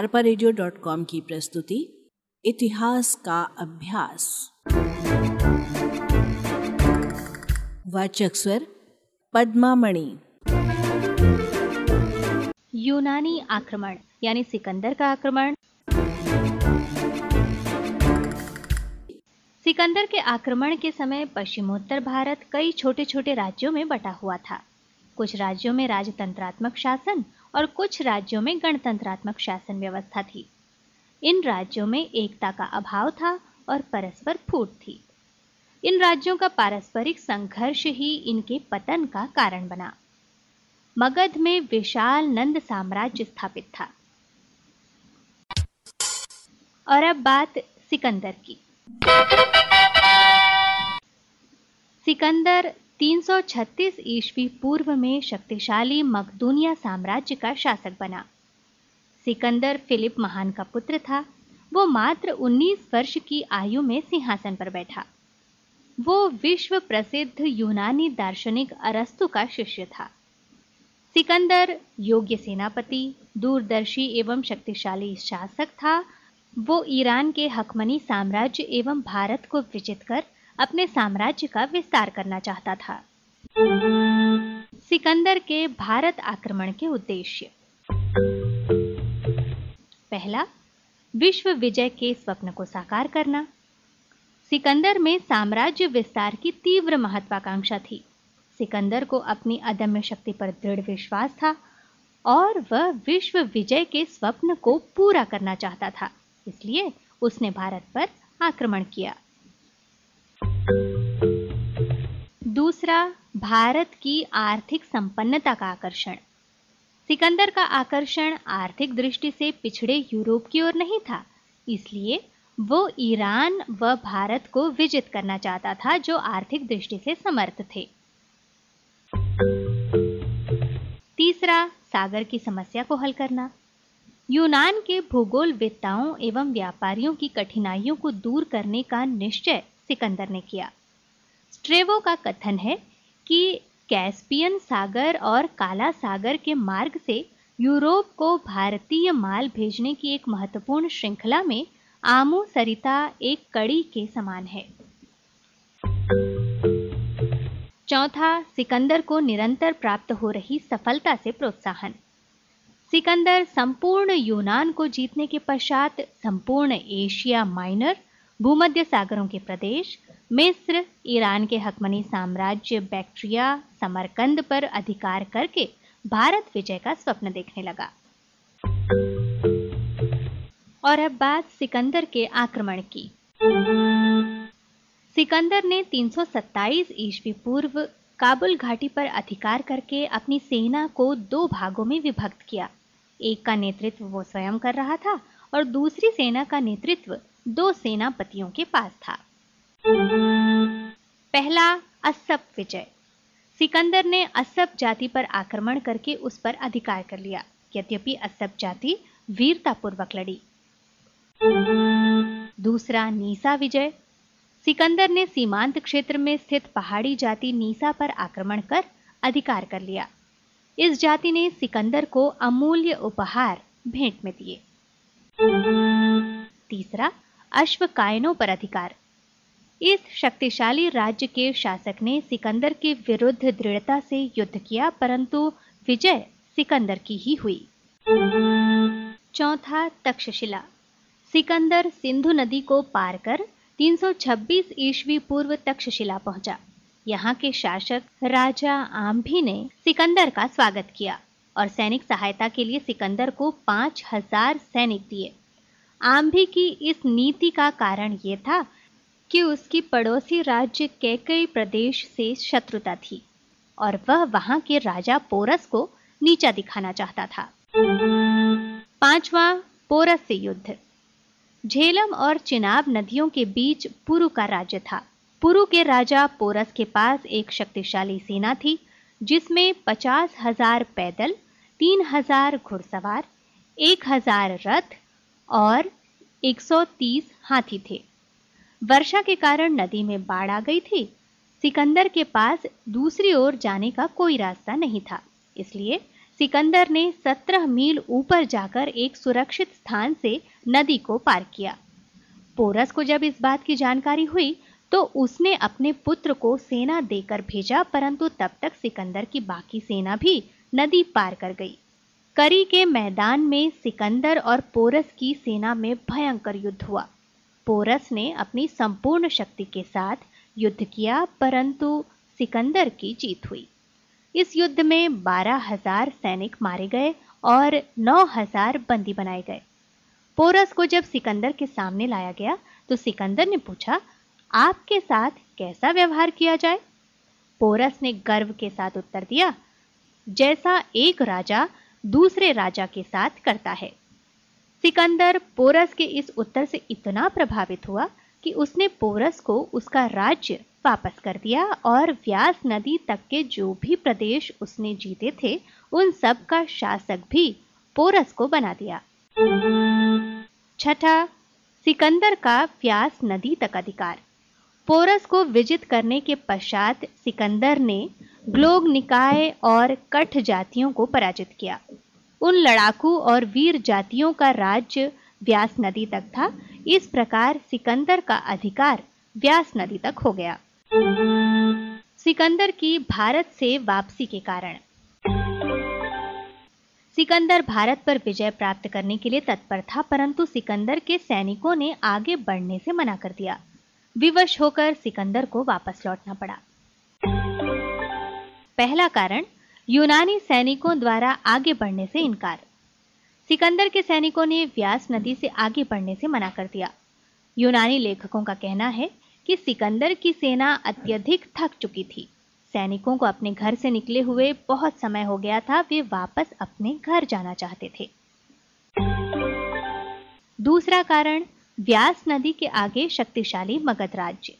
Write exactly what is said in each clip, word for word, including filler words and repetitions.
आरपार radio dot com की प्रस्तुति इतिहास का अभ्यास। वाचक स्वर पद्मामणि। यूनानी आक्रमण यानी सिकंदर का आक्रमण। सिकंदर के आक्रमण के समय पश्चिमोत्तर भारत कई छोटे छोटे राज्यों में बटा हुआ था। कुछ राज्यों में राजतंत्रात्मक शासन और कुछ राज्यों में गणतंत्रात्मक शासन व्यवस्था थी। इन राज्यों में एकता का अभाव था और परस्पर फूट थी। इन राज्यों का पारस्परिक संघर्ष ही इनके पतन का कारण बना। मगध में विशाल नंद साम्राज्य स्थापित था। और अब बात सिकंदर की। सिकंदर तीन सौ छत्तीस ईस्वी पूर्व में शक्तिशाली मकदूनिया साम्राज्य का शासक बना। सिकंदर फिलिप महान का पुत्र था। वो मात्र उन्नीस वर्ष की आयु में सिंहासन पर बैठा। वो विश्व प्रसिद्ध यूनानी दार्शनिक अरस्तु का शिष्य था। सिकंदर योग्य सेनापति, दूरदर्शी एवं शक्तिशाली शासक था। वो ईरान के हकमनी साम्राज्य एवं भारत को विजित कर अपने साम्राज्य का विस्तार करना चाहता था। सिकंदर के भारत आक्रमण के उद्देश्य: पहला, विश्व विजय के स्वप्न को साकार करना। सिकंदर में साम्राज्य विस्तार की तीव्र महत्वाकांक्षा थी। सिकंदर को अपनी अदम्य शक्ति पर दृढ़ विश्वास था और वह विश्व विजय के स्वप्न को पूरा करना चाहता था, इसलिए उसने भारत पर आक्रमण किया। दूसरा, भारत की आर्थिक संपन्नता का आकर्षण। सिकंदर का आकर्षण आर्थिक दृष्टि से पिछड़े यूरोप की ओर नहीं था, इसलिए वो ईरान व भारत को विजित करना चाहता था, जो आर्थिक दृष्टि से समर्थ थे। तीसरा, सागर की समस्या को हल करना। यूनान के भूगोलवेत्ताओं एवं व्यापारियों की कठिनाइयों को दूर करने का निश्चय सिकंदर ने किया। स्ट्रेवो का कथन है कि कैस्पियन सागर और काला सागर के मार्ग से यूरोप को भारतीय माल भेजने की एक महत्वपूर्ण श्रृंखला में आमू सरिता एक कड़ी के समान है। चौथा, सिकंदर को निरंतर प्राप्त हो रही सफलता से प्रोत्साहन। सिकंदर संपूर्ण यूनान को जीतने के पश्चात संपूर्ण एशिया माइनर, भूमध्य सागरों के प्रदेश, मिस्र, ईरान के हकमनी साम्राज्य, बैक्ट्रिया, समरकंद पर अधिकार करके भारत विजय का स्वप्न देखने लगा। और अब बात सिकंदर के आक्रमण की। सिकंदर ने तीन सौ सत्ताईस ईस्वी पूर्व काबुल घाटी पर अधिकार करके अपनी सेना को दो भागों में विभक्त किया। एक का नेतृत्व वो स्वयं कर रहा था और दूसरी सेना का नेतृत्व दो सेनापतियों के पास था। पहला, अस्सब विजय। सिकंदर ने अस्सब जाति पर आक्रमण करके उस पर अधिकार कर लिया। यद्यपि अस्सब जाति वीरतापूर्वक लड़ी। दूसरा, नीसा विजय। सिकंदर ने सीमांत क्षेत्र में स्थित पहाड़ी जाति नीसा पर आक्रमण कर अधिकार कर लिया। इस जाति ने सिकंदर को अमूल्य उपहार भेंट में दिए। तीसरा, अश्वकायनों पर अधिकार। इस शक्तिशाली राज्य के शासक ने सिकंदर के विरुद्ध दृढ़ता से युद्ध किया, परंतु विजय सिकंदर की ही हुई। चौथा, तक्षशिला। सिकंदर सिंधु नदी को पार कर तीन सौ छब्बीस ईस्वी पूर्व तक्षशिला पहुंचा। यहाँ के शासक राजा आम्भी ने सिकंदर का स्वागत किया और सैनिक सहायता के लिए सिकंदर को पांच हजार सैनिक दिए। आम्भी की इस नीति का कारण यह था कि उसकी पड़ोसी राज्य कैकई प्रदेश से शत्रुता थी और वह वहां के राजा पोरस को नीचा दिखाना चाहता था। पांचवा, पोरस से युद्ध। झेलम और चिनाब नदियों के बीच पुरु का राज्य था। पुरु के राजा पोरस के पास एक शक्तिशाली सेना थी, जिसमें पचास हजार पैदल, तीन हजार घुड़सवार, एक हजार रथ और एक सौ तीस हाथी थे। वर्षा के कारण नदी में बाढ़ आ गई थी। सिकंदर के पास दूसरी ओर जाने का कोई रास्ता नहीं था, इसलिए सिकंदर ने सत्रह मील ऊपर जाकर एक सुरक्षित स्थान से नदी को पार किया। पोरस को जब इस बात की जानकारी हुई तो उसने अपने पुत्र को सेना देकर भेजा, परंतु तब तक सिकंदर की बाकी सेना भी नदी पार कर गई। करी के मैदान में सिकंदर और पोरस की सेना में भयंकर युद्ध हुआ। पोरस ने अपनी संपूर्ण शक्ति के साथ युद्ध किया, परंतु सिकंदर की जीत हुई। इस युद्ध में बारह हजार सैनिक मारे गए और नौ हजार बंदी बनाए गए। पोरस को जब सिकंदर के सामने लाया गया तो सिकंदर ने पूछा, आपके साथ कैसा व्यवहार किया जाए? पोरस ने गर्व के साथ उत्तर दिया, जैसा एक राजा दूसरे राजा के साथ करता है। सिकंदर पोरस के इस उत्तर से इतना प्रभावित हुआ कि उसने पोरस को उसका राज्य वापस कर दिया और व्यास नदी तक के जो भी प्रदेश उसने जीते थे उन सब का शासक भी पोरस को बना दिया। छठा, सिकंदर का व्यास नदी तक अधिकार। पोरस को विजित करने के पश्चात सिकंदर ने ग्लोग निकाय और कठ जातियों को पराजित किया। उन लड़ाकू और वीर जातियों का राज्य व्यास नदी तक था। इस प्रकार सिकंदर का अधिकार व्यास नदी तक हो गया। सिकंदर की भारत से वापसी के कारण। सिकंदर भारत पर विजय प्राप्त करने के लिए तत्पर था, परंतु सिकंदर के सैनिकों ने आगे बढ़ने से मना कर दिया। विवश होकर सिकंदर को वापस लौटना पड़ा। पहला कारण, यूनानी सैनिकों द्वारा आगे बढ़ने से इनकार। सिकंदर के सैनिकों ने व्यास नदी से आगे बढ़ने से मना कर दिया। यूनानी लेखकों का कहना है कि सिकंदर की सेना अत्यधिक थक चुकी थी। सैनिकों को अपने घर से निकले हुए बहुत समय हो गया था, वे वापस अपने घर जाना चाहते थे। दूसरा कारण, व्यास नदी के आगे शक्तिशाली मगध राज्य।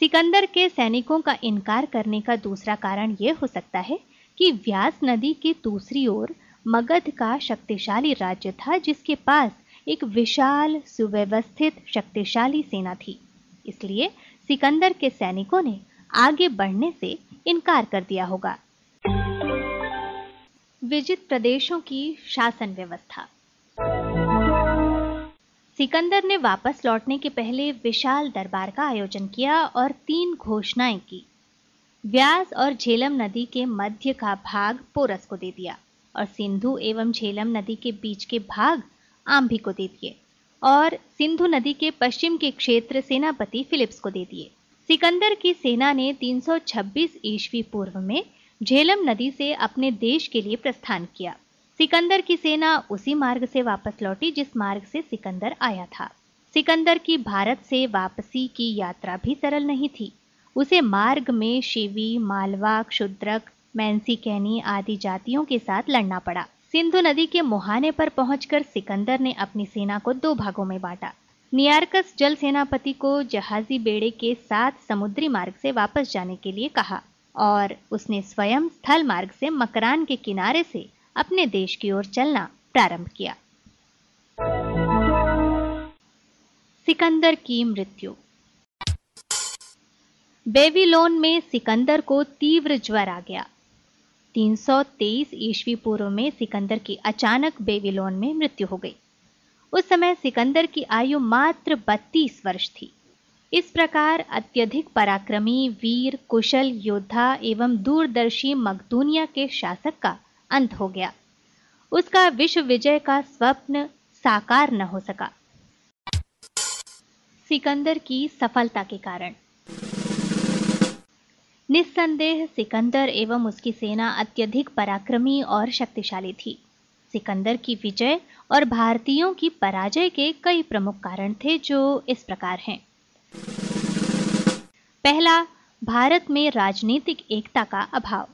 सिकंदर के सैनिकों का इनकार करने का दूसरा कारण यह हो सकता है कि व्यास नदी की दूसरी ओर मगध का शक्तिशाली राज्य था, जिसके पास एक विशाल सुव्यवस्थित शक्तिशाली सेना थी। इसलिए सिकंदर के सैनिकों ने आगे बढ़ने से इनकार कर दिया होगा। विजित प्रदेशों की शासन व्यवस्था। सिकंदर ने वापस लौटने के पहले विशाल दरबार का आयोजन किया और तीन घोषणाएं की। व्यास और झेलम नदी के मध्य का भाग पोरस को दे दिया और सिंधु एवं झेलम नदी के बीच के भाग आम्भी को दे दिए और सिंधु नदी के पश्चिम के क्षेत्र सेनापति फिलिप्स को दे दिए। सिकंदर की सेना ने तीन सौ छब्बीस ईस्वी पूर्व में झेलम नदी से अपने देश के लिए प्रस्थान किया। सिकंदर की सेना उसी मार्ग से वापस लौटी जिस मार्ग से सिकंदर आया था। सिकंदर की भारत से वापसी की यात्रा भी सरल नहीं थी। उसे मार्ग में शिवी, मालवा, क्षुद्रक, मैंसीकेनी आदि जातियों के साथ लड़ना पड़ा। सिंधु नदी के मुहाने पर पहुंचकर सिकंदर ने अपनी सेना को दो भागों में बांटा। नियार्कस जल सेनापति को जहाजी बेड़े के साथ समुद्री मार्ग से वापस जाने के लिए कहा और उसने स्वयं स्थल मार्ग से मकरान के किनारे से अपने देश की ओर चलना प्रारंभ किया। सिकंदर की मृत्यु। बेबीलोन में सिकंदर को तीव्र ज्वर आ गया। तीन सौ तेईस ईस्वी पूर्व में सिकंदर की अचानक बेबीलोन में मृत्यु हो गई। उस समय सिकंदर की आयु मात्र बत्तीस वर्ष थी। इस प्रकार अत्यधिक पराक्रमी, वीर, कुशल योद्धा एवं दूरदर्शी मकदूनिया के शासक का अंत हो गया। उसका विश्व विजय का स्वप्न साकार न हो सका। सिकंदर की सफलता के कारण। निस्संदेह सिकंदर एवं उसकी सेना अत्यधिक पराक्रमी और शक्तिशाली थी। सिकंदर की विजय और भारतीयों की पराजय के कई प्रमुख कारण थे जो इस प्रकार हैं। पहला, भारत में राजनीतिक एकता का अभाव।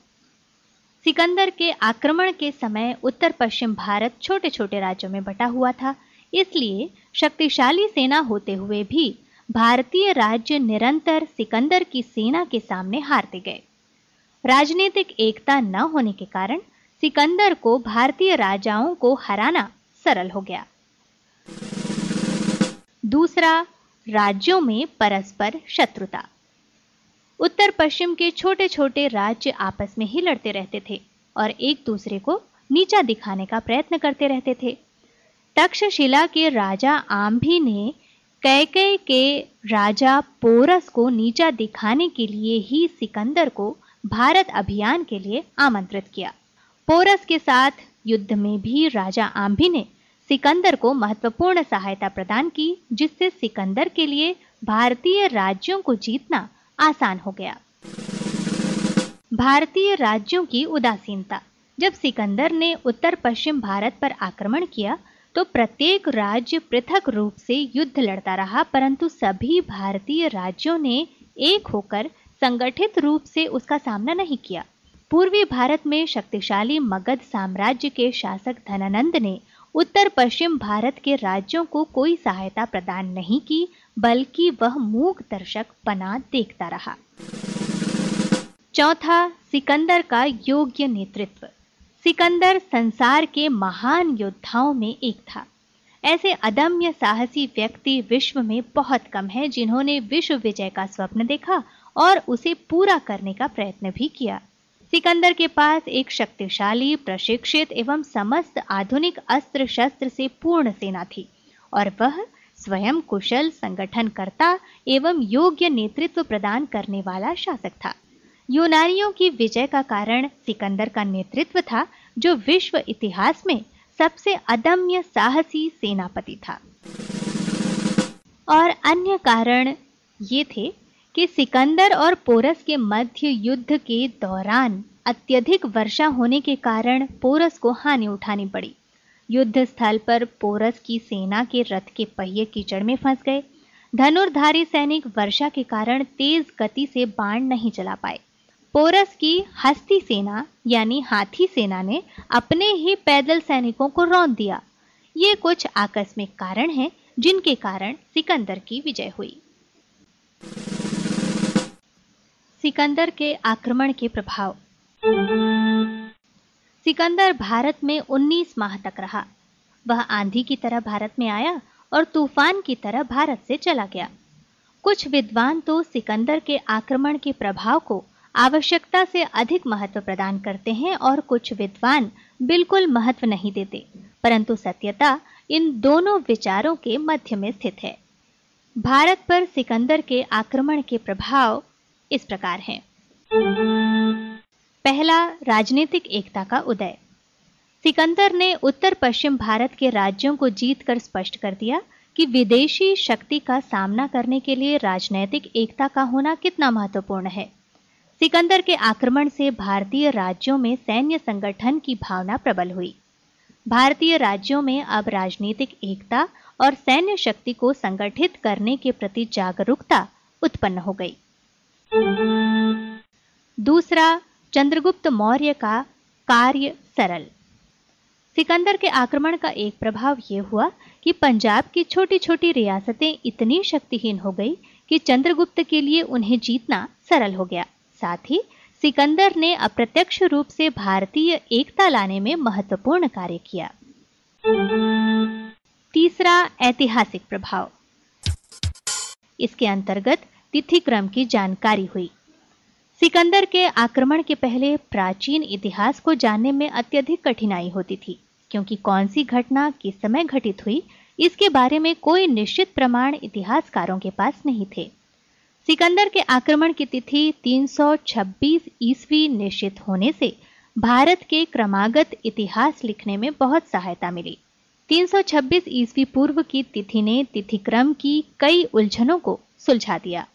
सिकंदर के आक्रमण के समय उत्तर पश्चिम भारत छोटे छोटे राज्यों में बटा हुआ था। इसलिए शक्तिशाली सेना होते हुए भी भारतीय राज्य निरंतर सिकंदर की सेना के सामने हारते गए। राजनीतिक एकता न होने के कारण सिकंदर को भारतीय राजाओं को हराना सरल हो गया। दूसरा, राज्यों में परस्पर शत्रुता। उत्तर पश्चिम के छोटे छोटे राज्य आपस में ही लड़ते रहते थे और एक दूसरे को नीचा दिखाने का प्रयत्न करते रहते थे। तक्षशिला के राजा आम्भी ने कैकई के राजा पोरस को नीचा दिखाने के लिए ही सिकंदर को भारत अभियान के लिए आमंत्रित किया। पोरस के साथ युद्ध में भी राजा आम्भी ने सिकंदर को महत्वपूर्ण सहायता प्रदान की, जिससे सिकंदर के लिए भारतीय राज्यों को जीतना आसान हो गया। भारतीय राज्यों की उदासीनता। जब सिकंदर ने उत्तर पश्चिम भारत पर आक्रमण किया तो प्रत्येक राज्य पृथक रूप से युद्ध लड़ता रहा, परंतु सभी भारतीय राज्यों ने एक होकर संगठित रूप से उसका सामना नहीं किया। पूर्वी भारत में शक्तिशाली मगध साम्राज्य के शासक धनानंद ने उत्तर पश्चिम भारत के राज्यों को कोई सहायता प्रदान नहीं की, बल्कि वह मूक दर्शक बना देखता रहा। चौथा, सिकंदर का योग्य नेतृत्व। सिकंदर संसार के महान योद्धाओं में एक था। ऐसे अदम्य साहसी व्यक्ति विश्व में बहुत कम हैं, जिन्होंने विश्व विजय का स्वप्न देखा और उसे पूरा करने का प्रयत्न भी किया। सिकंदर के पास एक शक्तिशाली, प्रशिक्षित एवं समस्त आधुनिक अस्त्र शस्त्र से पूर्ण सेना थी और वह स्वयं कुशल, संगठनकर्ता एवं योग्य नेतृत्व प्रदान करने वाला शासक था। यूनानियों की विजय का कारण सिकंदर का नेतृत्व था, जो विश्व इतिहास में सबसे अदम्य साहसी सेनापति था। और अन्य कारण ये थे कि सिकंदर और पोरस के मध्य युद्ध के दौरान अत्यधिक वर्षा होने के कारण पोरस को हानि उठानी पड़ी। युद्ध स्थल पर पोरस की सेना के रथ के पहिए कीचड़ में फंस गए। धनुर्धारी सैनिक वर्षा के कारण तेज गति से बाण नहीं चला पाए। पोरस की हस्ती सेना यानी हाथी सेना ने अपने ही पैदल सैनिकों को रौंद दिया। ये कुछ आकस्मिक कारण हैं जिनके कारण सिकंदर की विजय हुई। सिकंदर के आक्रमण के प्रभाव। सिकंदर भारत में उन्नीस माह तक रहा। वह आंधी की तरह भारत में आया और तूफान की तरह भारत से चला गया। कुछ विद्वान तो सिकंदर के आक्रमण के प्रभाव को आवश्यकता से अधिक महत्व प्रदान करते हैं और कुछ विद्वान बिल्कुल महत्व नहीं देते, परंतु सत्यता इन दोनों विचारों के मध्य में स्थित है। भारत पर सिकंदर के आक्रमण के प्रभाव इस प्रकार हैं। पहला, राजनीतिक एकता का उदय। सिकंदर ने उत्तर पश्चिम भारत के राज्यों को जीतकर स्पष्ट कर दिया कि विदेशी शक्ति का सामना करने के लिए राजनैतिक एकता का होना कितना महत्वपूर्ण है। सिकंदर के आक्रमण से भारतीय राज्यों में सैन्य संगठन की भावना प्रबल हुई। भारतीय राज्यों में अब राजनीतिक एकता और सैन्य शक्ति को संगठित करने के प्रति जागरूकता उत्पन्न हो गई। दूसरा, चंद्रगुप्त मौर्य का कार्य सरल। सिकंदर के आक्रमण का एक प्रभाव ये हुआ कि पंजाब की छोटी छोटी रियासतें इतनी शक्तिहीन हो गई कि चंद्रगुप्त के लिए उन्हें जीतना सरल हो गया। साथ ही सिकंदर ने अप्रत्यक्ष रूप से भारतीय एकता लाने में महत्वपूर्ण कार्य किया। तीसरा, ऐतिहासिक प्रभाव। इसके अंतर्गत तिथिक्रम की जानकारी हुई। सिकंदर के आक्रमण के पहले प्राचीन इतिहास को जानने में अत्यधिक कठिनाई होती थी, क्योंकि कौन सी घटना किस समय घटित हुई, इसके बारे में कोई निश्चित प्रमाण इतिहासकारों के पास नहीं थे। सिकंदर के आक्रमण की तिथि तीन सौ छब्बीस ईस्वी निश्चित होने से भारत के क्रमागत इतिहास लिखने में बहुत सहायता मिली। तीन सौ छब्बीस ईस्वी पूर्व की तिथि ने तिथिक्रम की कई उलझनों को सुलझा दिया।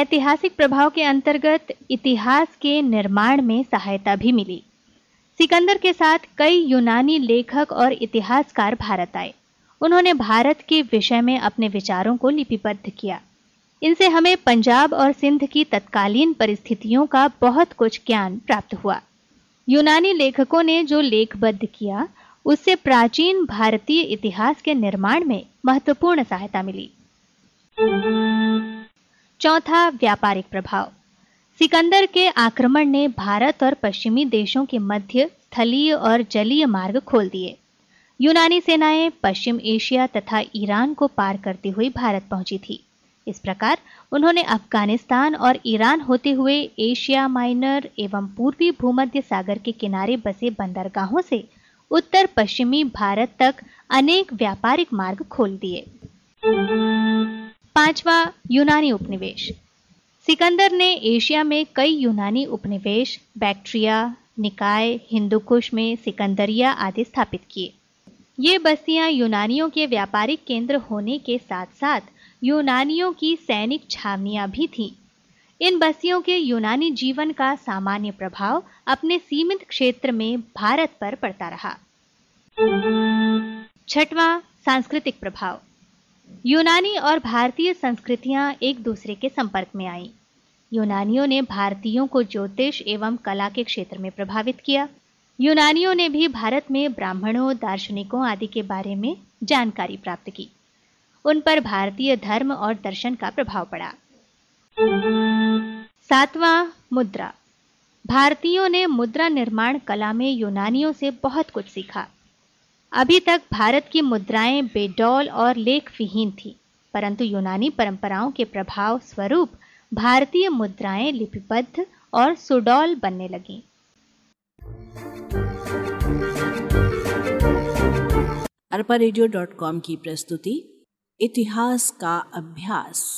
ऐतिहासिक प्रभाव के अंतर्गत इतिहास के निर्माण में सहायता भी मिली। सिकंदर के साथ कई यूनानी लेखक और इतिहासकार भारत आए। उन्होंने भारत के विषय में अपने विचारों को लिपिबद्ध किया। इनसे हमें पंजाब और सिंध की तत्कालीन परिस्थितियों का बहुत कुछ ज्ञान प्राप्त हुआ। यूनानी लेखकों ने जो लेखबद्ध किया, उससे प्राचीन भारतीय इतिहास के निर्माण में महत्वपूर्ण सहायता मिली। चौथा, व्यापारिक प्रभाव। सिकंदर के आक्रमण ने भारत और पश्चिमी देशों के मध्य स्थलीय और जलीय मार्ग खोल दिए। यूनानी सेनाएं पश्चिम एशिया तथा ईरान को पार करती हुई भारत पहुंची थी। इस प्रकार उन्होंने अफगानिस्तान और ईरान होते हुए एशिया माइनर एवं पूर्वी भूमध्य सागर के किनारे बसे बंदरगाहों से उत्तर पश्चिमी भारत तक अनेक व्यापारिक मार्ग खोल दिए। पांचवा, यूनानी उपनिवेश। सिकंदर ने एशिया में कई यूनानी उपनिवेश बैक्ट्रिया, निकाय, हिंदूकुश में सिकंदरिया आदि स्थापित किए। ये बस्तियां यूनानियों के व्यापारिक केंद्र होने के साथ साथ यूनानियों की सैनिक छावनियां भी थीं। इन बस्तियों के यूनानी जीवन का सामान्य प्रभाव अपने सीमित क्षेत्र में भारत पर पड़ता रहा। छठवां, सांस्कृतिक प्रभाव। यूनानी और भारतीय संस्कृतियां एक दूसरे के संपर्क में आईं। यूनानियों ने भारतीयों को ज्योतिष एवं कला के क्षेत्र में प्रभावित किया। यूनानियों ने भी भारत में ब्राह्मणों, दार्शनिकों आदि के बारे में जानकारी प्राप्त की। उन पर भारतीय धर्म और दर्शन का प्रभाव पड़ा। सातवां, मुद्रा। भारतीयों ने मुद्रा निर्माण कला में यूनानियों से बहुत कुछ सीखा। अभी तक भारत की मुद्राएं बेडौल और लेख विहीन थी, परंतु यूनानी परंपराओं के प्रभाव स्वरूप भारतीय मुद्राएं लिपिबद्ध और सुडौल बनने लगीं। आरपार रेडियो डॉट कॉम की प्रस्तुति इतिहास का अभ्यास।